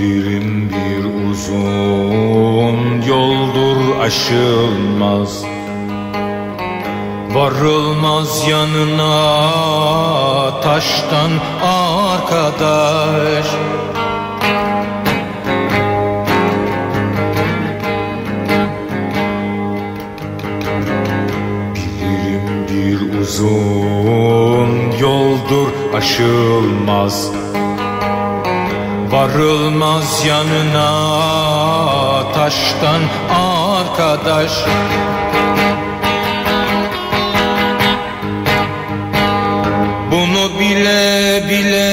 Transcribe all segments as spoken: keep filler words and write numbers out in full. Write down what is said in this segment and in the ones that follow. Bilirim bir uzun yoldur aşılmaz, varılmaz yanına taştan arkadaş. Bilirim bir uzun yoldur aşılmaz, varılmaz yanına taştan arkadaş. Bunu bile bile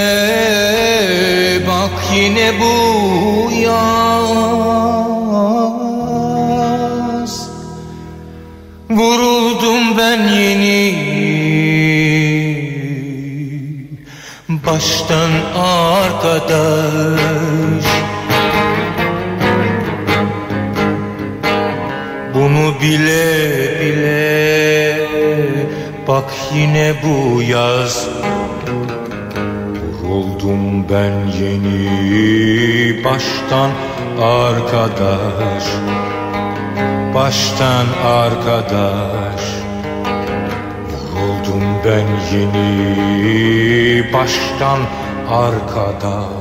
bak yine bu yaz, vuruldum ben yeni baştan arkadaş. Bunu bile bile bak yine bu yaz, vuruldum ben yeni baştan arkadaş. Baştan arkadaş, vuruldum ben yeni baştan arkadaş.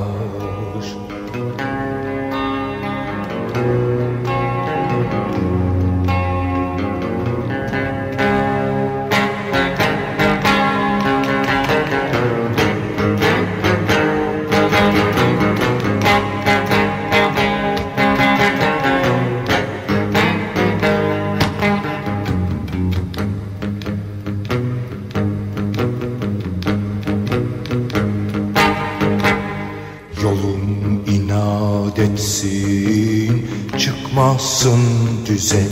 Yolum inat etsin, çıkmasın düze.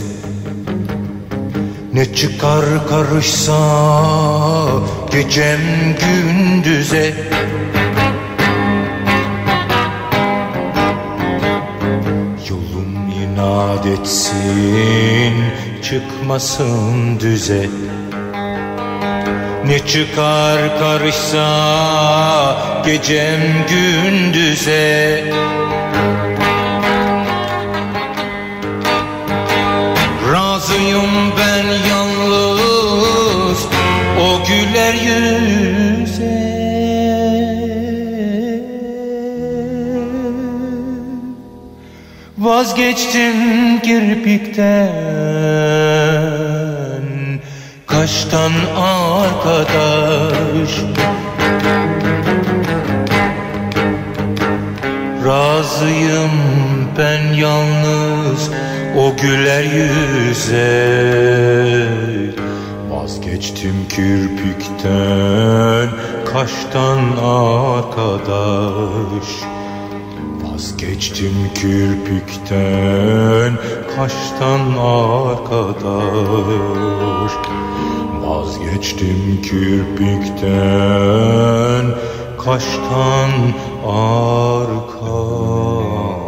Ne çıkar karışsa gecem gündüze. Yolum inat etsin, çıkmasın düze. Ne çıkar karışsa gecem gündüze. Razıyım ben yalnız o güler yüze. Vazgeçtim kirpikten, kaştan arkadaş. Razıyım ben yalnız o güler yüze. Vazgeçtim kirpikten, kaştan arkadaş. Vazgeçtim kirpikten, kaştan arkadaş. Vazgeçtim kirpikten, kaştan arkadaş.